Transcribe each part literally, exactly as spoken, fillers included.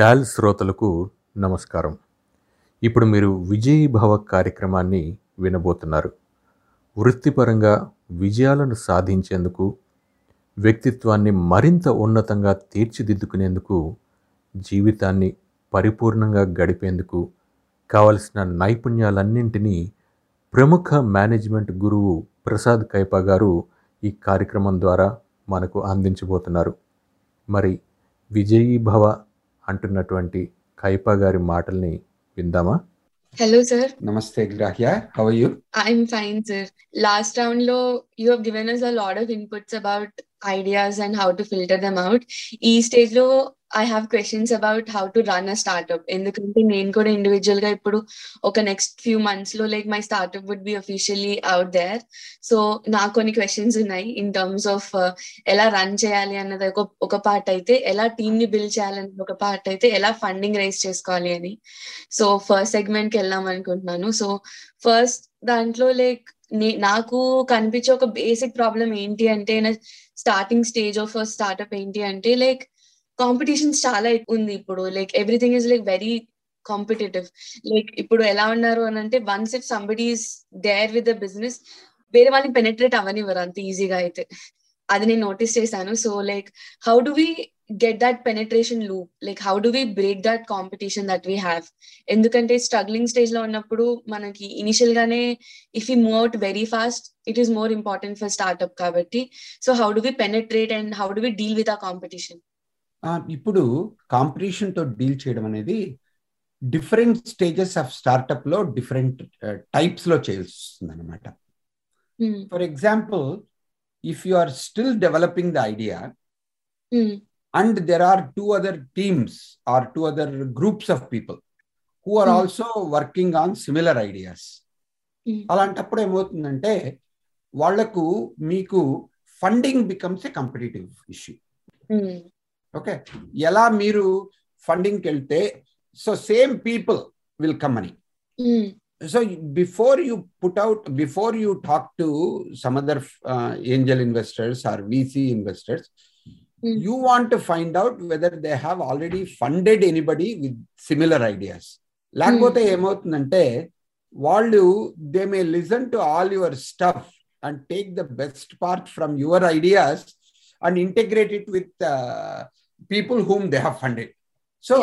Tall శ్రోతలకు నమస్కారం. ఇప్పుడు మీరు విజయీభవ కార్యక్రమాన్ని వినబోతున్నారు. వృత్తిపరంగా విజయాలను సాధించేందుకు, వ్యక్తిత్వాన్ని మరింత ఉన్నతంగా తీర్చిదిద్దుకునేందుకు, జీవితాన్ని పరిపూర్ణంగా గడిపేందుకు కావలసిన నైపుణ్యాలన్నింటినీ ప్రముఖ మేనేజ్మెంట్ గురువు ప్రసాద్ కైపా గారు ఈ కార్యక్రమం ద్వారా మనకు అందించబోతున్నారు. మరి విజయీభవ అంటున్నటువంటి కైపా గారి మాటల్ని విందామా? Hello sir, namaste Grahya. How are you? I am fine sir. Last round లో you have given us a lot of inputs about ideas and how to filter them out. ఈ స్టేజ్ లో I have questions about how to run a startup. ఎందుకంటే నేను కూడా individual గా ఇప్పుడు ఒక next few months లో like my startup would be officially out there. So నాకు కొన్ని క్వశ్చన్స్ ఉన్నాయి ఇన్ టర్మ్స్ ఆఫ్ ఎలా రన్ చేయాలి అన్నది ఒక పార్ట్ అయితే, ఎలా టీమ్ ని బిల్డ్ చేయాలన్నది ఒక పార్ట్ అయితే, ఎలా ఫండింగ్ రైజ్ చేసుకోవాలి అని. సో ఫస్ట్ సెగ్మెంట్ కి వెళ్దాం అనుకుంటున్నాను. సో ఫస్ట్ దాంట్లో లైక్ నాకు కనిపించే ఒక బేసిక్ ప్రాబ్లం ఏంటి అంటే, స్టార్టింగ్ స్టేజ్ ఆఫ్ స్టార్ట్అప్ ఏంటి అంటే, లైక్ కాంపిటీషన్స్ చాలా ఉంది ఇప్పుడు. Like everything is like very competitive. Like ఇప్పుడు ఎలా ఉన్నారు అని అంటే, once if somebody is there with the business, వేరే వాళ్ళని పెనెట్రేట్ అవనివ్వరు అంత ఈజీగా అయితే. అది నేను నోటీస్ చేశాను. So like how do we get that penetration loop, like how do we break that competition that we have? Endukante struggling stage lo unnappudu manaki initial gaane if we move out very fast, it is more important for startup kabatti. So how do we penetrate and how do we deal with our competition? Ah ippudu competition tho deal cheyadam anedi different stages of startup lo different uh, types lo cheyalustundi anamata. Hmm. For example, if you are still developing the idea, hmm. and there are two other teams or two other groups of people who are mm. also working on similar ideas. అలాంటప్పుడు ఏమవుతుందంటే వాళ్లకు మీకు funding becomes a competitive issue. Okay, ఎలా మీరు ఫండింగ్కి వెళ్తే so same people will come అని. So before you put out, before you talk to some other angel investors or VC investors, you want to find out whether they have already funded anybody with similar ideas. Lakapothe em avuthundante vallu they may listen to all your stuff and take the best part from your ideas and integrate it with uh, people whom they have funded. So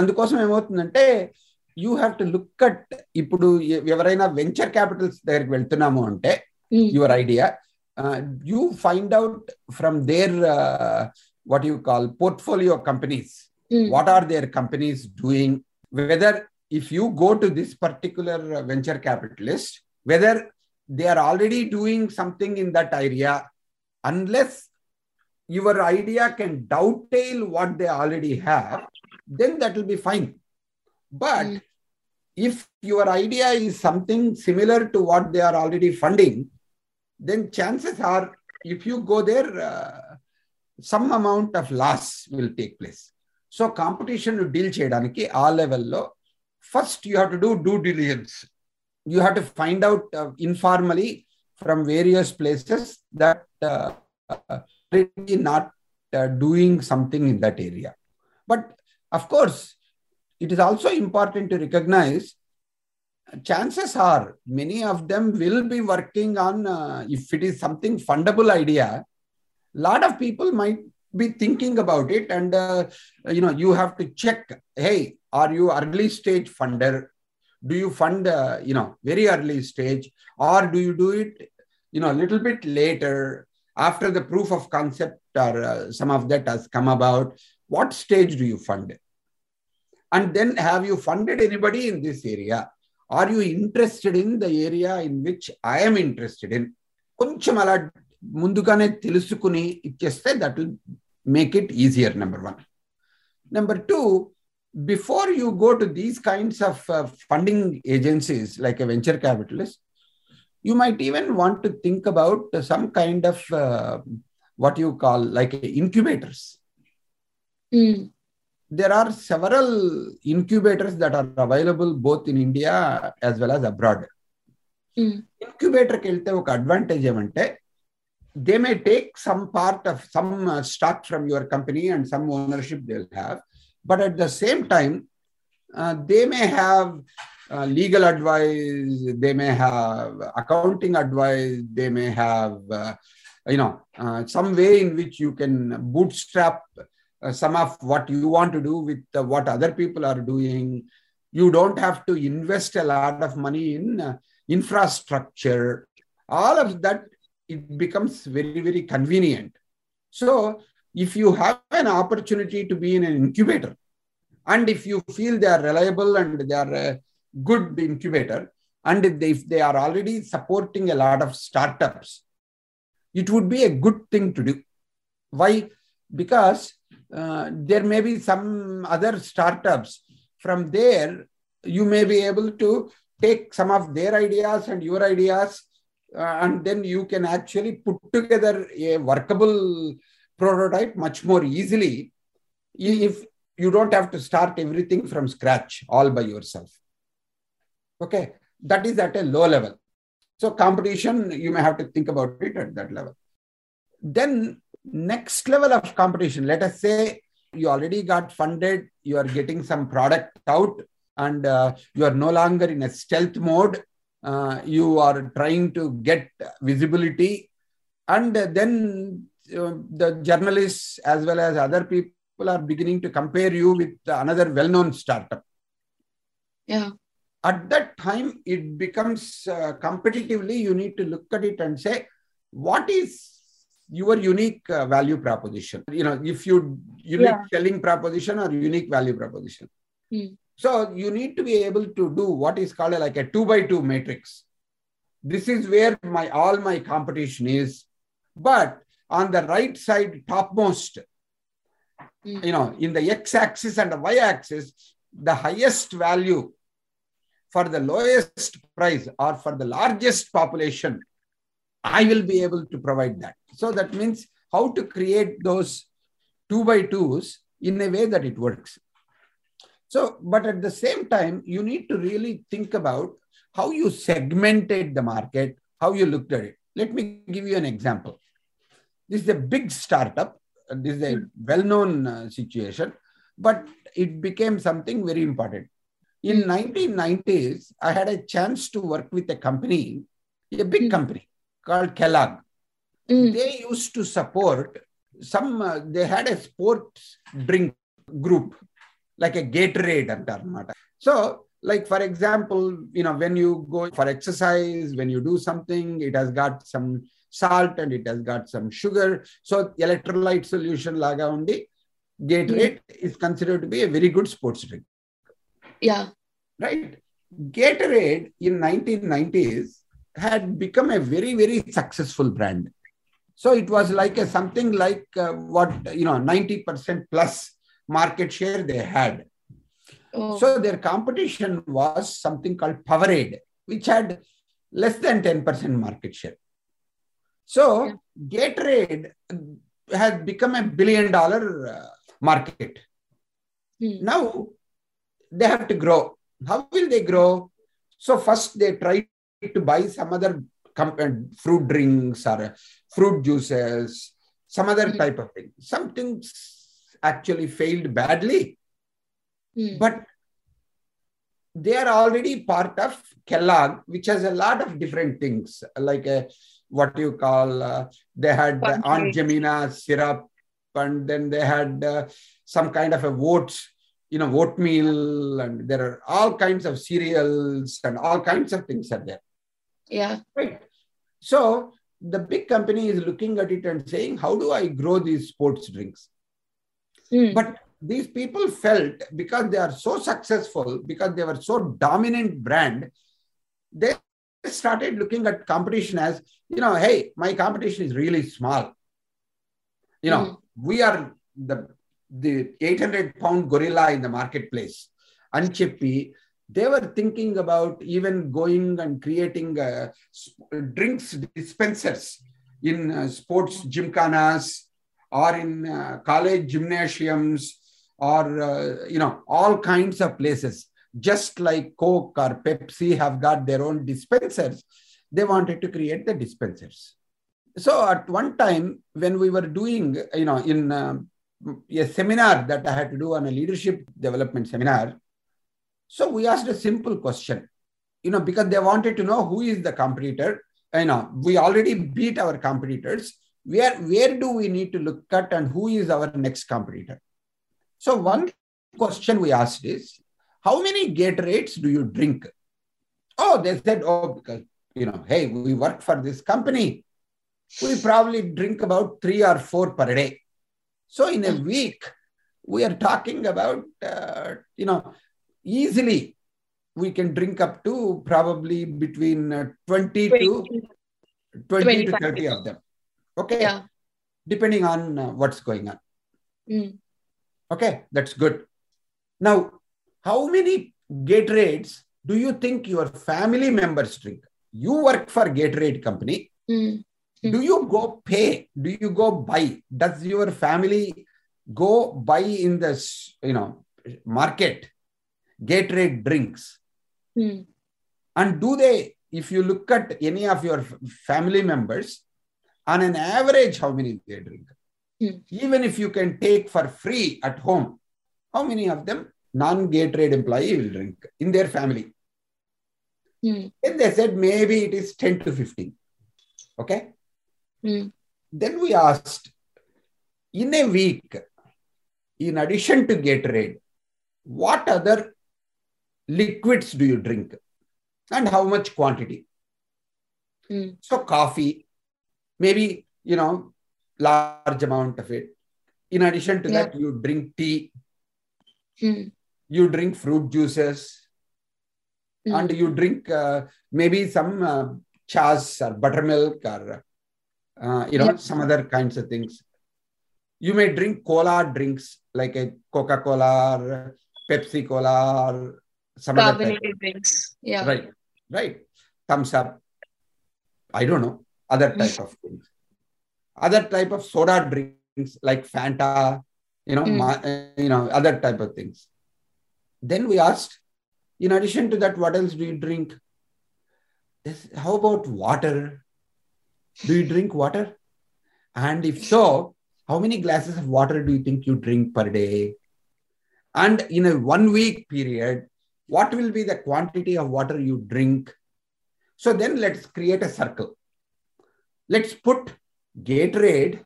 andukosam em avuthundante you have to look at ipudu evaraina venture capitals daggariki veltunnamo ante your idea. Uh, you find out from their uh, what you call portfolio companies. Mm. What are their companies doing? Whether if you go to this particular venture capitalist, whether they are already doing something in that area, unless your idea can dovetail what they already have, then that will be fine. But mm. if your idea is something similar to what they are already funding, then chances are if you go there uh, some amount of loss will take place. So competition to deal cheyadaniki all level lo first you have to do due diligence. You have to find out uh, informally from various places that uh, uh, really not uh, doing something in that area. But of course it is also important to recognize chances are many of them will be working on uh, if it is something fundable idea, lot of people might be thinking about it. And uh, you know, you have to check, hey, are you early stage funder? Do you fund uh, you know very early stage, or do you do it you know a little bit later after the proof of concept or uh, some of that has come about? What stage do you fund? And then have you funded anybody in this area? Are you interested in the area in which I am interested in? Koncham ala mundugane telusukuni icheste, that will make it easier, number one. Number two, before you go to these kinds of uh, funding agencies like a venture capitalist, you might even want to think about uh, some kind of uh, what you call like incubators. Mm. There are several incubators that are available both in India as well as abroad. Mm. Incubator ki elthe oka advantage emante they may take some part of some stock from your company and some ownership they'll have, But at the same time, uh, they may have uh, legal advice, they may have accounting advice, they may have, uh, you know, uh, some way in which you can bootstrap uh, some of what you want to do with uh, what other people are doing. You don't have to invest a lot of money in uh, infrastructure. All of that, it becomes very, very convenient. So if you have an opportunity to be in an incubator, and if you feel they are reliable and they are a good incubator, and if they, if they are already supporting a lot of startups, it would be a good thing to do. Why? Because uh, there may be some other startups. From there, you may be able to take some of their ideas and your ideas, uh, and then you can actually put together a workable prototype much more easily if you don't have to start everything from scratch all by yourself. Okay, that is at a low level. So competition, you may have to think about it at that level. Then next level of competition, let us say you already got funded, you are getting some product out, and uh, you are no longer in a stealth mode. Uh, you are trying to get visibility, and uh, then uh, the journalists as well as other people are beginning to compare you with another well-known startup. Yeah. At that time, it becomes uh, competitively, you need to look at it and say, what is your unique uh, value proposition? You know, if you unique yeah. selling proposition or unique value proposition. Mm. So you need to be able to do what is called a, like a two by two matrix. This is where my all my competition is. But on the right side, topmost, mm. you know, in the x-axis and the y-axis, the highest value for the lowest price or for the largest population, I will be able to provide that. So that means how to create those two by twos in a way that it works. So, but at the same time, you need to really think about how you segmented the market, how you looked at it. Let me give you an example. This is a big startup. This is a well-known uh, situation, but it became something very important. In nineteen nineties, I had a chance to work with a company, a big company called Kellogg. Mm. They used to support some, uh, they had a sports drink group, like a Gatorade and that. So, like for example, you know, when you go for exercise, when you do something, it has got some salt and it has got some sugar. So, electrolyte solution laga undi, Gatorade mm. is considered to be a very good sports drink. Yeah. Right? Gatorade in nineteen nineties had become a very, very successful brand. So it was like a, something like uh, what, you know, ninety percent plus market share they had. Oh. So their competition was something called Powerade, which had less than ten percent market share. So yeah. Gatorade has become a billion dollar uh, market. Hmm. Now they have to grow. How will they grow? So first they tried to buy some other fruit drinks or fruit juices, some other mm. type of thing. Some things actually failed badly, mm. but they are already part of Kellogg, which has a lot of different things, like a, what you call, uh, they had uh, Aunt Jemima syrup, and then they had uh, some kind of a oats, you know, oatmeal, and there are all kinds of cereals and all kinds of things are there. Yeah. Right. So the big company is looking at it and saying, how do I grow these sports drinks? Mm. But these people felt, because they are so successful, because they were so dominant brand, they started looking at competition as, you know, hey, my competition is really small. You know, mm. we are the the eight hundred pound gorilla in the marketplace. And Chippy, they were thinking about even going and creating uh, drinks dispensers in uh, sports gymkhanas or in uh, college gymnasiums or, uh, you know, all kinds of places. Just like Coke or Pepsi have got their own dispensers, they wanted to create the dispensers. So at one time when we were doing, you know, in uh, a seminar that I had to do on a leadership development seminar. So we asked a simple question, you know, because they wanted to know who is the competitor. You know, we already beat our competitors. Where, where do we need to look at and who is our next competitor? So one question we asked is, how many Gatorades do you drink? Oh, they said, oh, because, you know, hey, we work for this company. We probably drink about three or four per day. So in a week, we are talking about, uh, you know, easily we can drink up to probably between twenty, twenty to twenty to thirty of them. Okay. Yeah. Depending on uh, what's going on. Mm. Okay. That's good. Now, how many Gatorades do you think your family members drink? You work for Gatorade company. Mm. Do you go pay? Do you go buy? Does your family go buy in the, you know, market Gatorade drinks? Mm. And do they, if you look at any of your family members, on an average, how many they drink? Mm. Even if you can take for free at home, how many of them non-Gatorade employee will drink in their family? Mm. And they said maybe it is ten to fifteen. Okay. Mm. Then we asked, in a week, in addition to Gatorade, what other liquids do you drink and how much quantity? Mm. So coffee, maybe, you know, large amount of it. In addition to yeah. that, you drink tea, mm. you drink fruit juices, mm. and you drink uh, maybe some uh, chas or buttermilk or Uh, you know, yep. some other kinds of things. You may drink cola drinks like a Coca-Cola or Pepsi-Cola or some carbonated other drinks. Yeah. Right. Right. Thumbs up. I don't know. Other type of things. Other type of soda drinks like Fanta, you know, mm. ma- you know, other type of things. Then we asked, in addition to that, what else do you drink? This, how about water? Do you drink water? And if so, how many glasses of water do you think you drink per day? And in a one week period, what will be the quantity of water you drink? So then let's create a circle. Let's put Gatorade,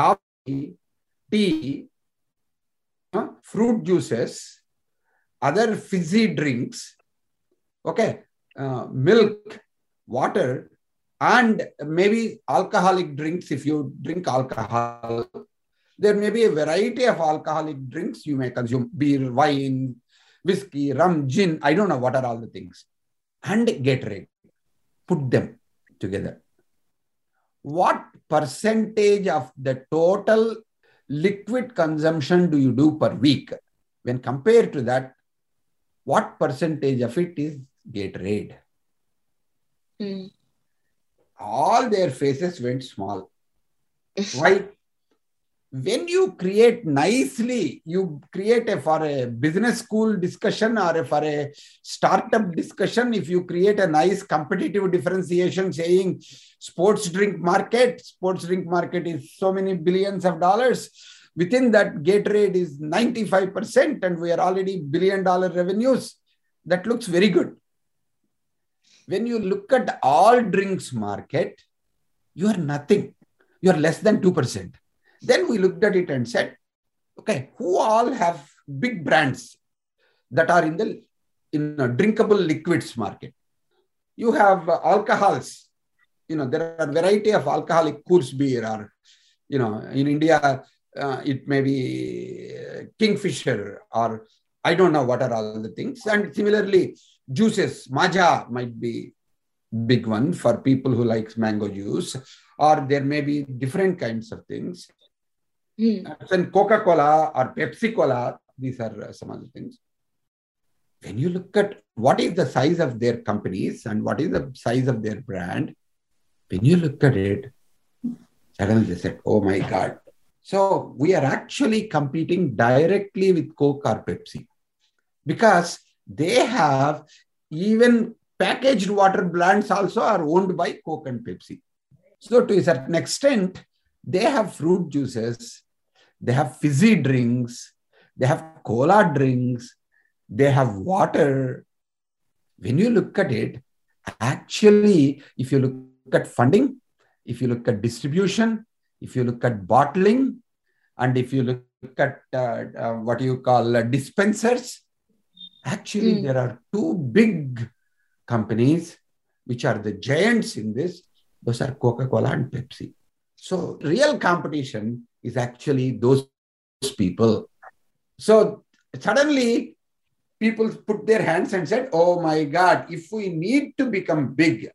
coffee, tea, uh, fruit juices, other fizzy drinks, okay, uh, milk, water, and maybe alcoholic drinks. If you drink alcohol, there may be a variety of alcoholic drinks you may consume. Beer, wine, whiskey, rum, gin. I don't know what are all the things. And Gatorade. Put them together. What percentage of the total liquid consumption do you do per week? When compared to that, what percentage of it is Gatorade? Mm. All their faces went small. Why? When you create nicely, you create a, for a business school discussion or a, for a startup discussion, if you create a nice competitive differentiation saying sports drink market, sports drink market is so many billions of dollars. Within that, Gatorade is ninety-five percent and we are already billion dollar revenues. That looks very good. When you look at all drinks market, you are nothing. You are less than two percent. Then we looked at it and said, okay, who all have big brands that are in the in a drinkable liquids market? You have uh, alcohols. You know, there are a variety of alcoholic Coors beer or, you know, in India, uh, it may be Kingfisher or I don't know what are all the things. And similarly, juices, maja might be big one for people who likes mango juice, or there may be different kinds of things. Mm. And Coca-Cola or Pepsi-Cola, these are some other things. When you look at what is the size of their companies and what is the size of their brand, when you look at it, suddenly they said, oh my God. So we are actually competing directly with Coke or Pepsi because they have even packaged water brands also are owned by Coke and Pepsi. So to a certain extent, they have fruit juices. they have fizzy drinks, they have cola drinks, they have water. When you look at it, actually, if you look at funding, if you look at distribution, if you look at bottling, and if you look at uh, uh, what you call uh, dispensers, actually mm. there are two big companies which are the giants in this. Those are Coca-Cola and Pepsi. So real competition is actually those people. So suddenly people put their hands and said, oh my God, if we need to become big,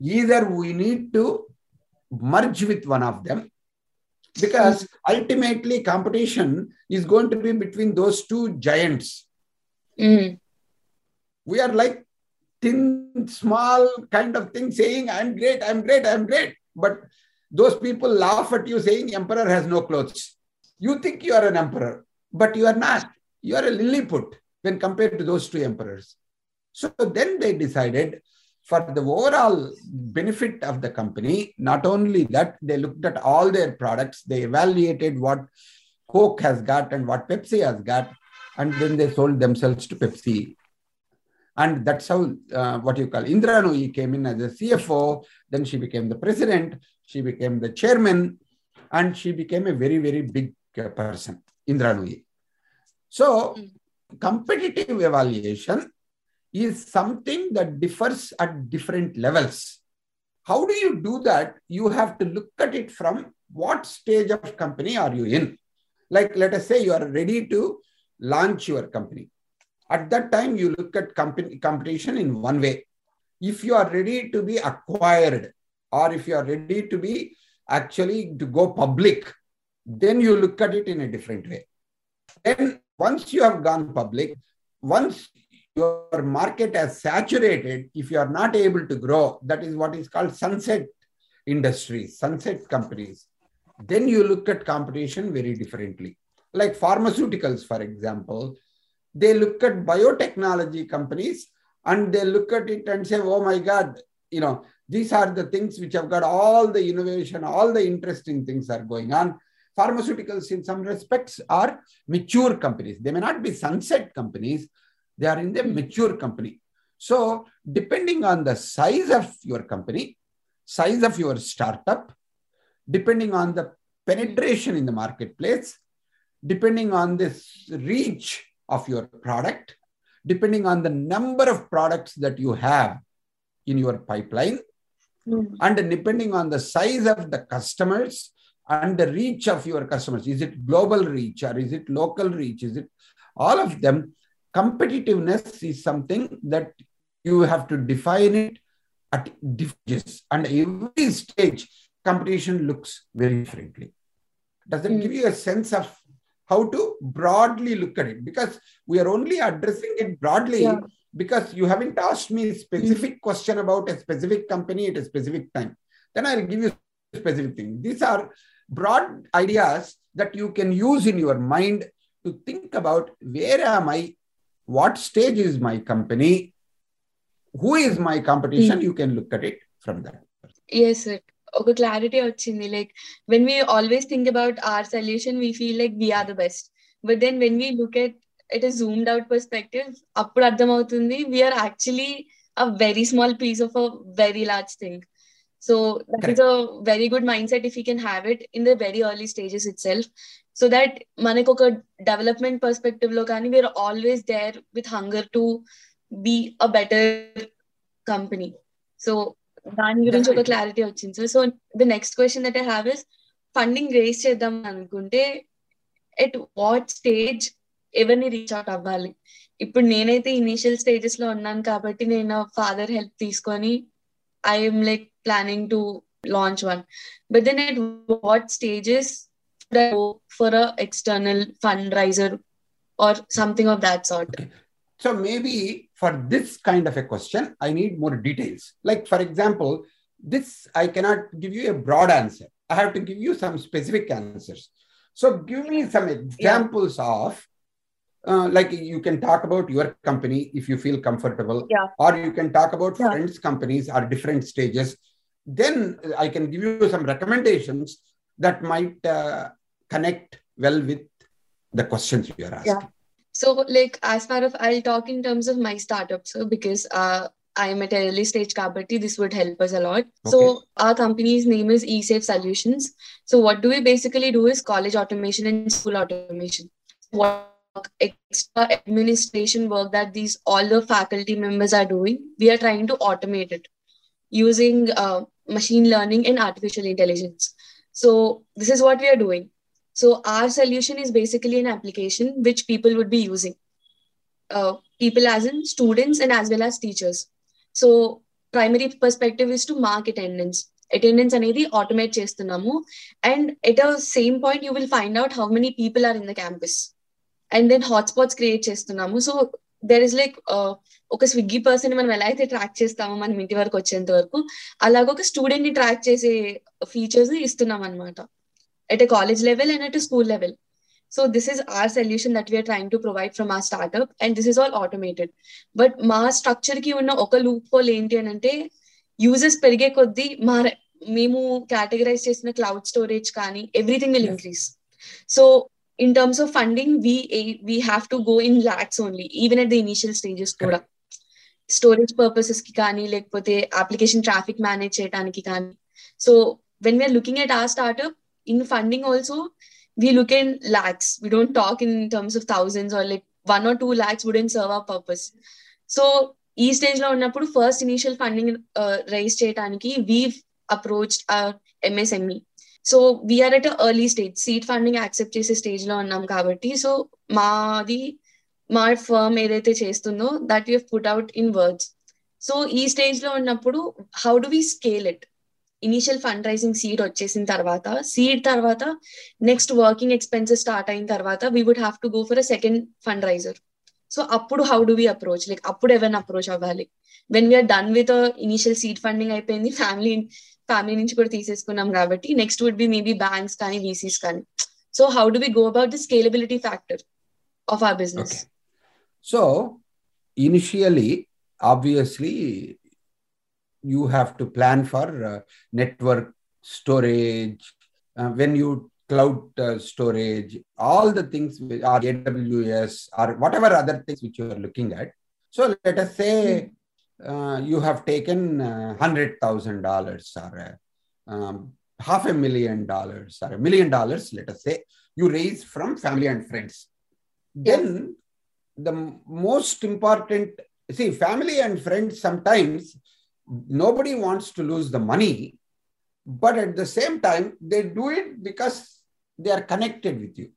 either we need to merge with one of them, because ultimately competition is going to be between those two giants. Mm. We are like thin, small kind of thing saying, I'm great, I'm great, I'm great. But those people laugh at you saying, emperor has no clothes. You think you are an emperor, but you are not. You are a Lilliput when compared to those two emperors. So then they decided, for the overall benefit of the company, not only that, they looked at all their products, they evaluated what Coke has got and what Pepsi has got, and then they sold themselves to Pepsi. And that's how, uh, what you call, Indra Nooyi came in as a C F O, then she became the president, she became the chairman, and she became a very, very big person, Indra Nooyi. So, competitive evaluation is something that differs at different levels. How do you do that? You have to look at it from what stage of company are you in? Like, let us say you are ready to launch your company. At that time, you look at company competition in one way. If you are ready to be acquired, or if you are ready to be actually to go public, then you look at it in a different way. Then once you have gone public, once your market has saturated, if you are not able to grow, that is what is called sunset industries, sunset companies. Then you look at competition very differently. Like pharmaceuticals, for example, they look at biotechnology companies and they look at it and say, oh my God, you know, these are the things which have got all the innovation, all the interesting things are going on. Pharmaceuticals in some respects are mature companies. They may not be sunset companies, they are in the mature company. So depending on the size of your company, size of your startup, depending on the penetration in the marketplace, depending on this reach of your product, depending on the number of products that you have in your pipeline, mm-hmm. and depending on the size of the customers and the reach of your customers, is it global reach or is it local reach? Is it all of them? Competitiveness is something that you have to define it at different, and every stage competition looks very differently. Does that give you a sense of how to broadly look at it? Because we are only addressing it broadly, yeah. because you haven't asked me a specific mm-hmm. question about a specific company at a specific time. Then I'll give you a specific thing. These are broad ideas that you can use in your mind to think about where am I, what stage is my company, who is my competition, mm-hmm. you can look at it from that. Yes, sir. Okay, clarity vachindi. Like when we always think about our solution, we feel like we are the best. But then when we look at it a zoomed out perspective, appudu ardham avutundi we are actually a very small piece of a very large thing. So that Correct. Is a very good mindset if we can have it in the very early stages itself. So that manaku oka development perspective lo kaani we are always there with hunger to be a better company. So దాని గురించి ఒక clarity వచ్చింది sir. So the next question that I have is funding raise చేద్దాం అనుకుంటే at what stage ఎవరిని reach out అవ్వాలి? ఇప్పుడు నేనైతే ఇనీషియల్ స్టేజెస్ లో ఉన్నాను కాబట్టి నేను ఫాదర్ హెల్ప్ తీసుకొని I'm like planning to launch one, but then at what stages for a external fund raiser or something of that sort? So maybe for this kind of a question, I need more details. Like for example, this, I cannot give you a broad answer. I have to give you some specific answers. So give me some examples yeah. of, uh, like you can talk about your company if you feel comfortable, yeah. or you can talk about yeah. friends' companies or different stages. Then I can give you some recommendations that might uh, connect well with the questions you are asking. Yeah. So like as far as I'll talk in terms of my startup, so because uh, I'm at an early stage kabatti, this would help us a lot. Okay. So our company's name is eSafe Solutions. So what do we basically do is college automation and school automation. What extra administration work that these all the faculty members are doing, we are trying to automate it using uh, machine learning and artificial intelligence. So this is what we are doing. So our solution is basically an application which people would be using. Uh, people as in students and as well as teachers. So primary perspective is to mark attendance. Attendance anedi automate chestunamu. And at the same point, you will find out how many people are in the campus. And then hotspots create chestunamu. So there is like uh, ఒక Swiggy person మనం ఎలా అయితే track చేస్తామో మనం ఇంటి వరకు వచ్చేంత వరకు అలాగే ఒక స్టూడెంట్ ని ట్రాక్ చేసే ఫీచర్స్ ఇస్తున్నాం అనమాట at a college level and at a school level. So this is our solution that we're trying to provide from our startup and this is all automated. But మా structure కి ఉన్న ఒక loop whole ఏంటి అని అంటే users పెరిగే కొద్దీ మా మేము కేటగరైజ్ చేసిన క్లౌడ్ స్టోరేజ్ కానీ everything will increase. So in terms of funding we we have to go in lakhs only even at the initial stages కూడా స్టోరేజ్ పర్పసెస్ కి కానీ లేకపోతే అప్లికేషన్ ట్రాఫిక్ మేనేజ్ చేయడానికి కానీ. So when we're looking at our startup in funding also we look in lakhs, we don't talk in terms of thousands or like one or two lakhs wouldn't serve our purpose. So ఈ stage లో ఉన్నప్పుడు first initial funding raise చేయడానికి we approached our MSME. So we're at early stage, seed funding accept చేసే stage లో ఉన్నాం కాబట్టి. So మాది మా ఫర్మ్ ఏదైతే చేస్తుందో that you put out in words. So ఈ స్టేజ్ లో ఉన్నప్పుడు how do we scale it? Initial fund raising seed వచ్చేసిన తర్వాత సీడ్ తర్వాత నెక్స్ట్ వర్కింగ్ ఎక్స్పెన్సెస్ స్టార్ట్ అయిన తర్వాత we would have to go for a second fund raiser. So అప్పుడు how do we approach, like అప్పుడు ఎవరిని అప్రోచ్ అవ్వాలి? When we're done with initial seed funding అయిపోయింది, ఫ్యామిలీ ఫ్యామిలీ నుంచి కూడా తీసేసుకున్నాం కాబట్టి next would be maybe banks కానీ వీసీస్ కానీ. So how do we go about the scalability factor of our business? So initially, obviously, you have to plan for uh, network storage, uh, when you cloud uh, storage, all the things which are A W S or whatever other things which you are looking at. So let us say uh, you have taken uh, one hundred thousand dollars or uh, um, half a million dollars or a million dollars, let us say, you raise from family and friends. Then the most important, see, family and friends, sometimes nobody wants to lose the money, but at the same time, they do it because they are connected with you.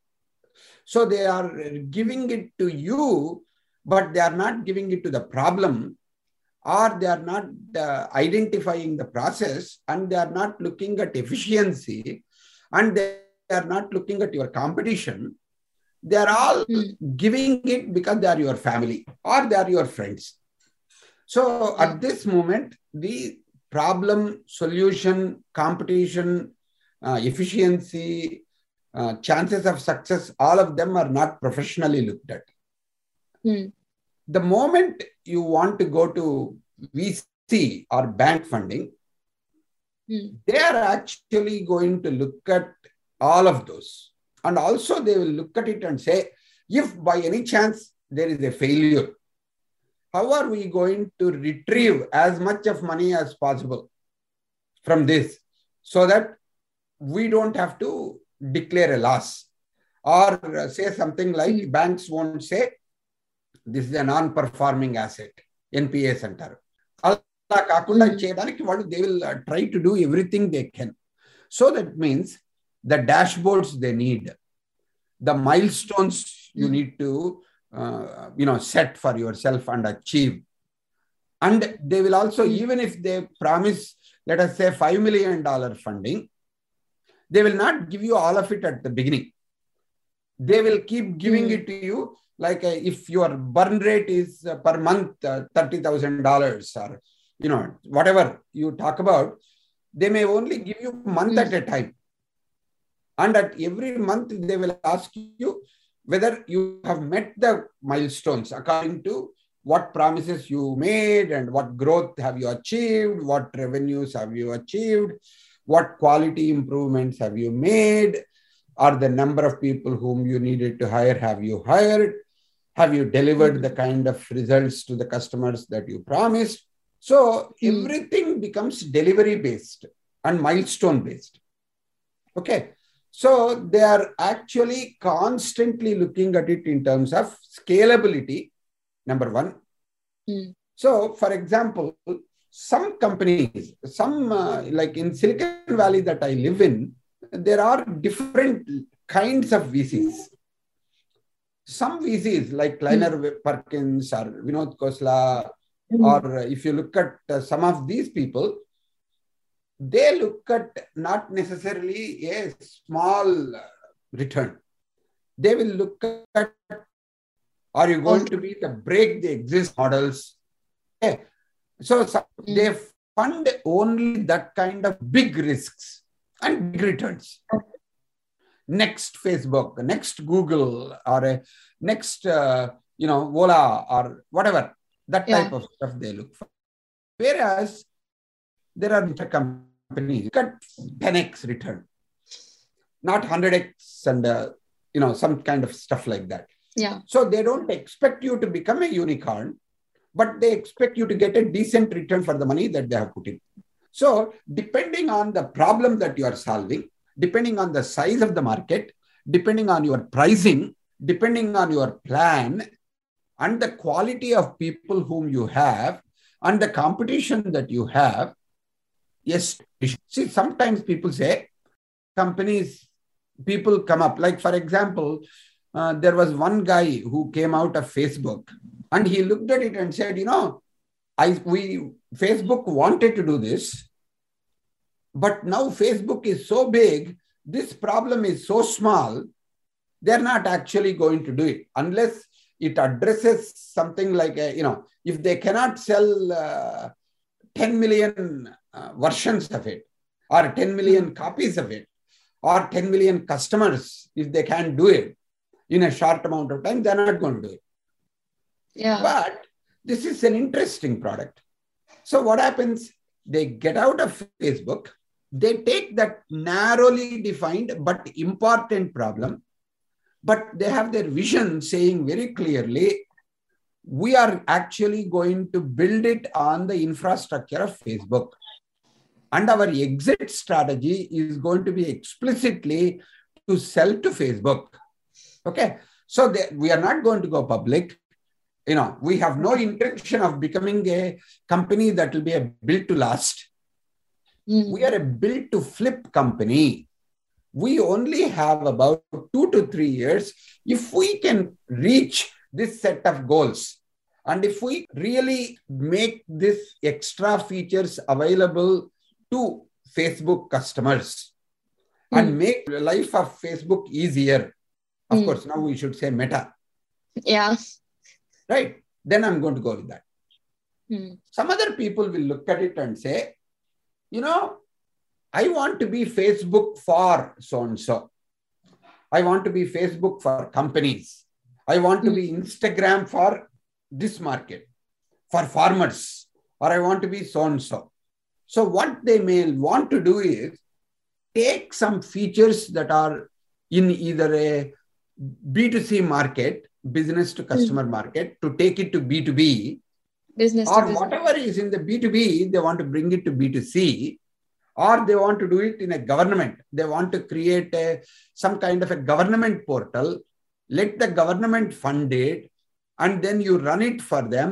So they are giving it to you, but they are not giving it to the problem, or they are not uh, identifying the process, and they are not looking at efficiency, and they are not looking at your competition. They are all giving it because they are your family or they are your friends. So at this moment, the problem, solution, competition, uh, efficiency, uh, chances of success, all of them are not professionally looked at. Mm. The moment you want to go to V C or bank funding, mm. they are actually going to look at all of those. And also they will look at it and say, if by any chance there is a failure, how are we going to retrieve as much of money as possible from this so that we don't have to declare a loss or say something like mm-hmm. banks won't say this is a non-performing asset, N P A center. Mm-hmm. They will try to do everything they can. So that means the dashboards they need, the milestones you need to, uh, you know, set for yourself and achieve. And they will also, even if they promise, let us say five million dollars funding, they will not give you all of it at the beginning. They will keep giving it to you. Like uh, if your burn rate is uh, per month, uh, thirty thousand dollars or, you know, whatever you talk about, they may only give you a month at a time. And at every month, they will ask you whether you have met the milestones according to what promises you made and what growth have you achieved, what revenues have you achieved, what quality improvements have you made, Or the number of people whom you needed to hire, have you hired? Have you delivered the kind of results to the customers that you promised? So everything becomes delivery-based and milestone-based. Okay. So they are actually constantly looking at it in terms of scalability, number one. Mm. So for example, some companies, some uh, like in Silicon Valley that I live in, there are different kinds of V Cs. Some V Cs like Kleiner mm. Perkins or Vinod Khosla, mm. or if you look at uh, some of these people, they look at not necessarily a small return. They will look at, are you going to be the break the exist models? Okay. So, so they fund only that kind of big risks and big returns. Next Facebook, next Google, or a next, uh, you know, Ola or whatever, that yeah. type of stuff they look for. Whereas there are companies cut ten x return, not one hundred x and, uh, you know, some kind of stuff like that. Yeah. So they don't expect you to become a unicorn, but they expect you to get a decent return for the money that they have put in. So depending on the problem that you are solving, depending on the size of the market, depending on your pricing, depending on your plan and the quality of people whom you have and the competition that you have, yes. See, sometimes people say companies, people come up. Like, for example, uh, there was one guy who came out of Facebook and he looked at it and said, you know, I we Facebook wanted to do this, but now Facebook is so big, this problem is so small, they're not actually going to do it unless it addresses something like, a, you know, if they cannot sell uh, ten million Uh, versions of it, or ten million copies of it, or ten million customers, if they can do it in a short amount of time, they're not going to do it. Yeah. But this is an interesting product. So what happens? They get out of Facebook, they take that narrowly defined but important problem, but they have their vision saying very clearly, we are actually going to build it on the infrastructure of Facebook. And our exit strategy is going to be explicitly to sell to Facebook. Okay. So they, we are not going to go public. You know, we have no intention of becoming a company that will be a built to last. Mm. We are a built to flip company. We only have about two to three years. If we can reach this set of goals, and if we really make this extra features available to Facebook customers mm. and make the life of Facebook easier. Of mm. course, now we should say Meta. Yeah. Right. Then I'm going to go with that. Mm. Some other people will look at it and say, you know, I want to be Facebook for so-and-so. I want to be Facebook for companies. I want mm. to be Instagram for this market, for farmers, or I want to be so-and-so. So what they may want to do is take some features that are in either a B two C market, business to customer mm. market, to take it to B two B, business or to business. Whatever is in the B two B, they want to bring it to B two C, or they want to do it in a government. They want to create a, some kind of a government portal, let the government fund it, and then you run it for them,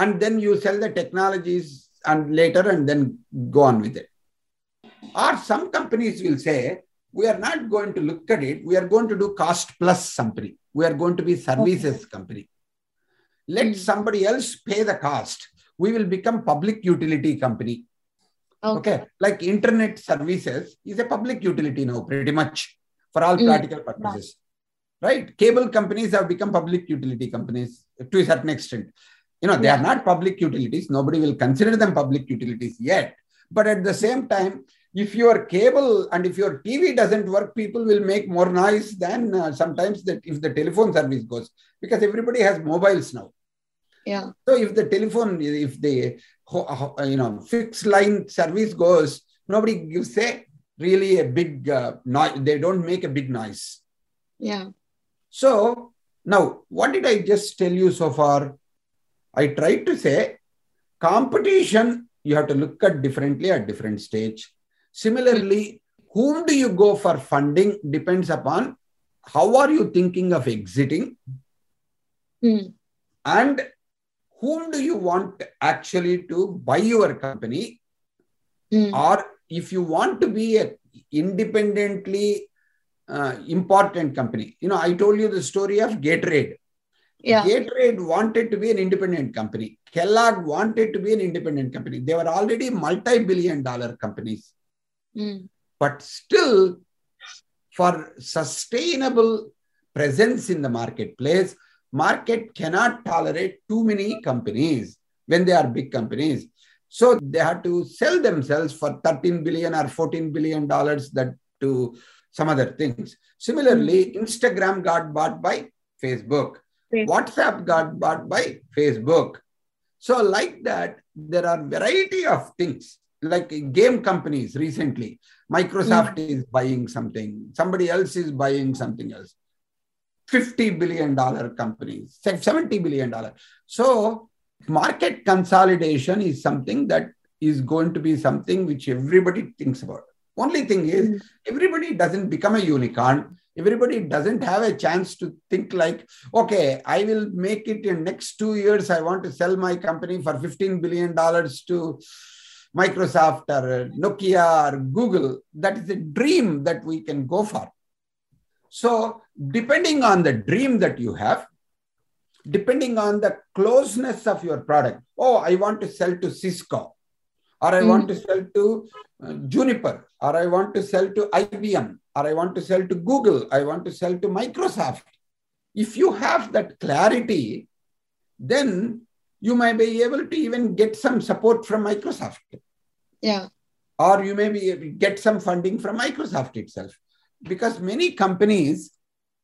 and then you sell the technologies and later and then go on with it. Or some companies will say, we are not going to look at it. We are going to do cost plus company. We are going to be services okay. company. Let somebody else pay the cost. We will become public utility company. Okay. okay. Like internet services is a public utility now, pretty much for all mm. practical purposes, yeah. right? Cable companies have become public utility companies to a certain extent. You know, they yeah. are not public utilities. Nobody will consider them public utilities yet. But at the same time, if your cable and if your T V doesn't work, people will make more noise than uh, sometimes that if the telephone service goes, because everybody has mobiles now. Yeah. So if the telephone, if the, you know, fixed line service goes, nobody gives a really a big uh, noise. They don't make a big noise. Yeah. So now, what did I just tell you so far? I tried to say competition, you have to look at differently at different stage. Similarly, whom do you go for funding depends upon how are you thinking of exiting, mm. and whom do you want actually to buy your company, mm. or if you want to be an independently uh, important company. You know, I told you the story of Gatorade. Yeah. Gatorade wanted to be an independent company. Kellogg wanted to be an independent company. They were already multi-billion dollar companies. Mm. But still, for sustainable presence in the marketplace, market cannot tolerate too many companies when they are big companies. So they had to sell themselves for thirteen billion dollars or fourteen billion dollars that to some other things. Similarly, mm. Instagram got bought by Facebook. WhatsApp got bought by Facebook. So like that, there are variety of things like game companies recently. Microsoft mm. is buying something. Somebody else is buying something else. fifty billion dollars companies, seventy billion dollars. So market consolidation is something that is going to be something which everybody thinks about. Only thing is mm. everybody doesn't become a unicorn. Everybody doesn't have a chance to think like, okay, I will make it in next two years. I want to sell my company for fifteen billion dollars to Microsoft or Nokia or Google. That is a dream that we can go for. So depending on the dream that you have, depending on the closeness of your product, oh, I want to sell to Cisco, or I mm. want to sell to uh, Juniper, or I want to sell to I B M, or I want to sell to Google, I want to sell to Microsoft. If you have that clarity, then you may be able to even get some support from Microsoft. Yeah. Or you may be able to get some funding from Microsoft itself. Because many companies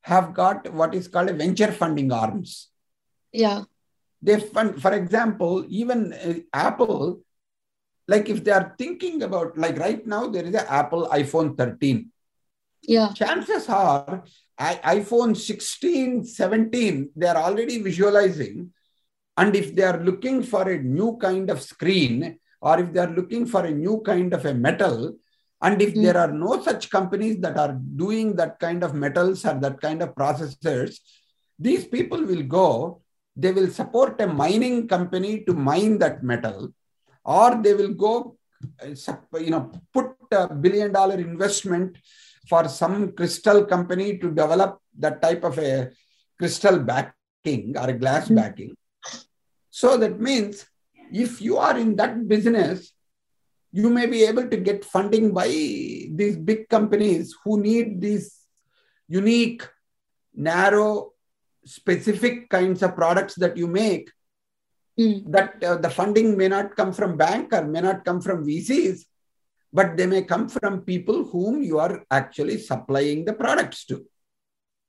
have got what is called a venture funding arms. Yeah. They fund, for example, even uh, Apple, like if they are thinking about, like right now, there is an Apple iPhone thirteen. Yeah. Chances are iPhone sixteen, seventeen, they are already visualizing. And if they are looking for a new kind of screen, or if they are looking for a new kind of a metal, and if mm. there are no such companies that are doing that kind of metals or that kind of processors, these people will go, they will support a mining company to mine that metal, or they will go, you know, put a billion dollar investment for some crystal company to develop that type of a crystal backing or a glass backing. So that means if you are in that business, you may be able to get funding by these big companies who need these unique, narrow, specific kinds of products that you make. Mm. That uh, the funding may not come from bank or may not come from V Cs. But they may come from people whom you are actually supplying the products to.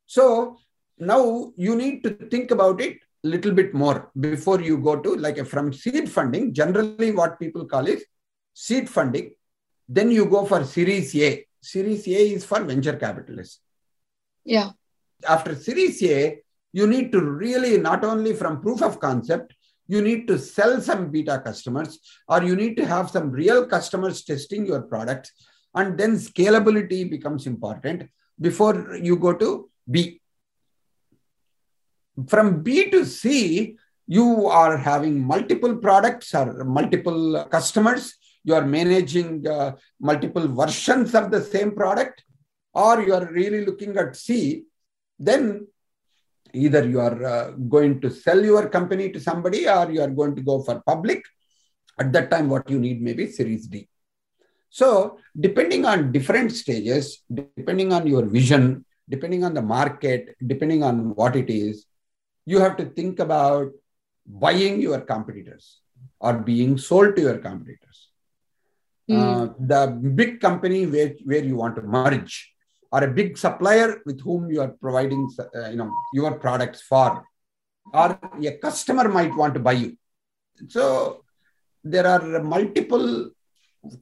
So now you need to think about it a little bit more before you go to like a, from seed funding, generally what people call is seed funding. Then you go for Series A. Series A is for venture capitalists. Yeah. After Series A, you need to really not only from proof of concept, you need to sell some beta customers, or you need to have some real customers testing your products, and then scalability becomes important before you go to B. From B to C, you are having multiple products or multiple customers. You are managing uh, multiple versions of the same product, or you are really looking at C. Then either you are uh, going to sell your company to somebody, or you are going to go for public. At that time, what you need may be Series D. So depending on different stages, depending on your vision, depending on the market, depending on what it is, you have to think about buying your competitors or being sold to your competitors. Mm. Uh, the big company where, where you want to merge, or a big supplier with whom you are providing uh, you know, your products for, or a customer might want to buy you. So there are multiple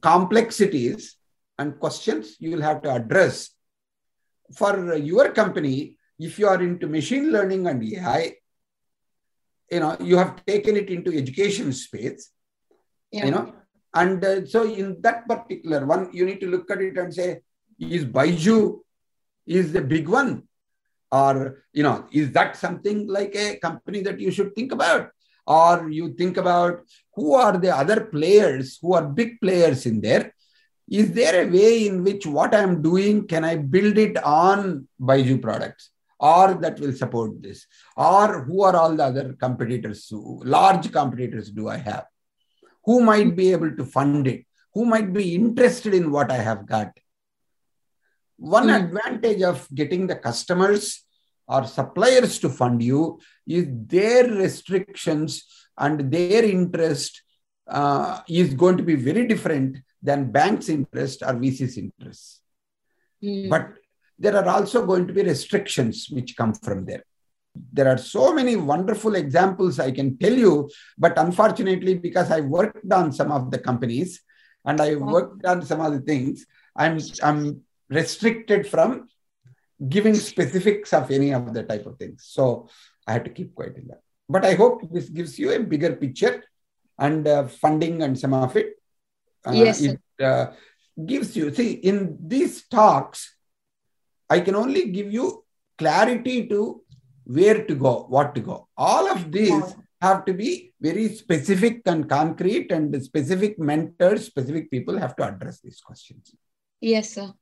complexities and questions you will have to address. For your company, if you are into machine learning and A I, you know, you have taken it into education space, yeah. you know, and uh, so in that particular one, you need to look at it and say, is Baiju is the big one? Or, you know, is that something like a company that you should think about? Or you think about who are the other players who are big players in there? Is there a way in which what I'm doing, can I build it on Baiju products? Or that will support this? Or who are all the other competitors, who, large competitors do I have? Who might be able to fund it? Who might be interested in what I have got? One mm. advantage of getting the customers or suppliers to fund you is their restrictions and their interest uh, is going to be very different than banks' interest or V C's interest. Mm. But there are also going to be restrictions which come from there. There are so many wonderful examples I can tell you, but unfortunately, because I worked on some of the companies and I worked on some other things, I'm, I'm restricted from giving specifics of any of the type of things. So I have to keep quiet in that. But I hope this gives you a bigger picture and uh, funding and some of it. Uh, yes. It uh, gives you, see, in these talks, I can only give you clarity to where to go, what to go. All of these have to be very specific and concrete, and the specific mentors, specific people have to address these questions. Yes, sir.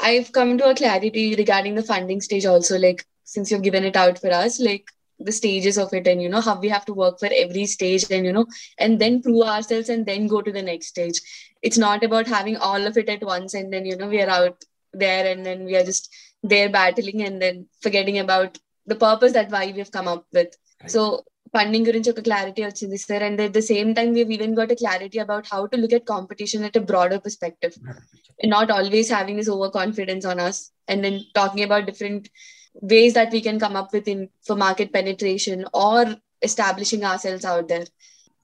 I've come to a clarity regarding the funding stage also, like since you've given it out for us, like the stages of it and, you know, how we have to work for every stage and, you know, and then prove ourselves and then go to the next stage. It's not about having all of it at once and then, you know, we are out there and then we are just there battling and then forgetting about the purpose that why we've come up with. Right. So funding gurinchi oka clarity vachindi sir, and at the same time we've even got a clarity about how to look at competition at a broader perspective and not always having this overconfidence on us and then talking about different ways that we can come up with in for market penetration or establishing ourselves out there.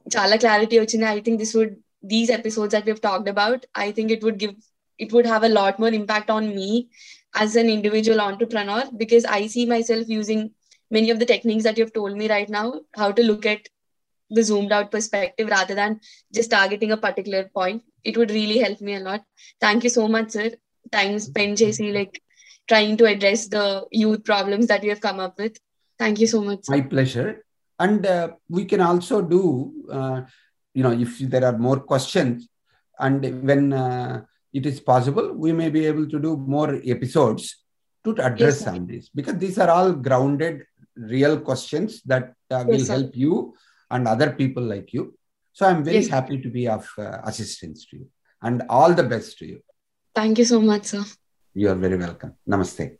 Chala clarity vachindi. I think this would these episodes that we've talked about, I think it would give it would have a lot more impact on me as an individual entrepreneur, because I see myself using many of the techniques that you've told me right now, how to look at the zoomed out perspective rather than just targeting a particular point. It would really help me a lot. Thank you so much, sir. Time spent, J C, like trying to address the youth problems that we have come up with. Thank you so much, sir. My pleasure. And uh, we can also do, uh, you know, if there are more questions and when uh, it is possible, we may be able to do more episodes to address yes, some of these, because these are all grounded, real questions that uh, will yes, help you and other people like you. So I'm very yes, happy to be of uh, assistance to you, and all the best to you. Thank you so much, sir. You are very welcome. Namaste.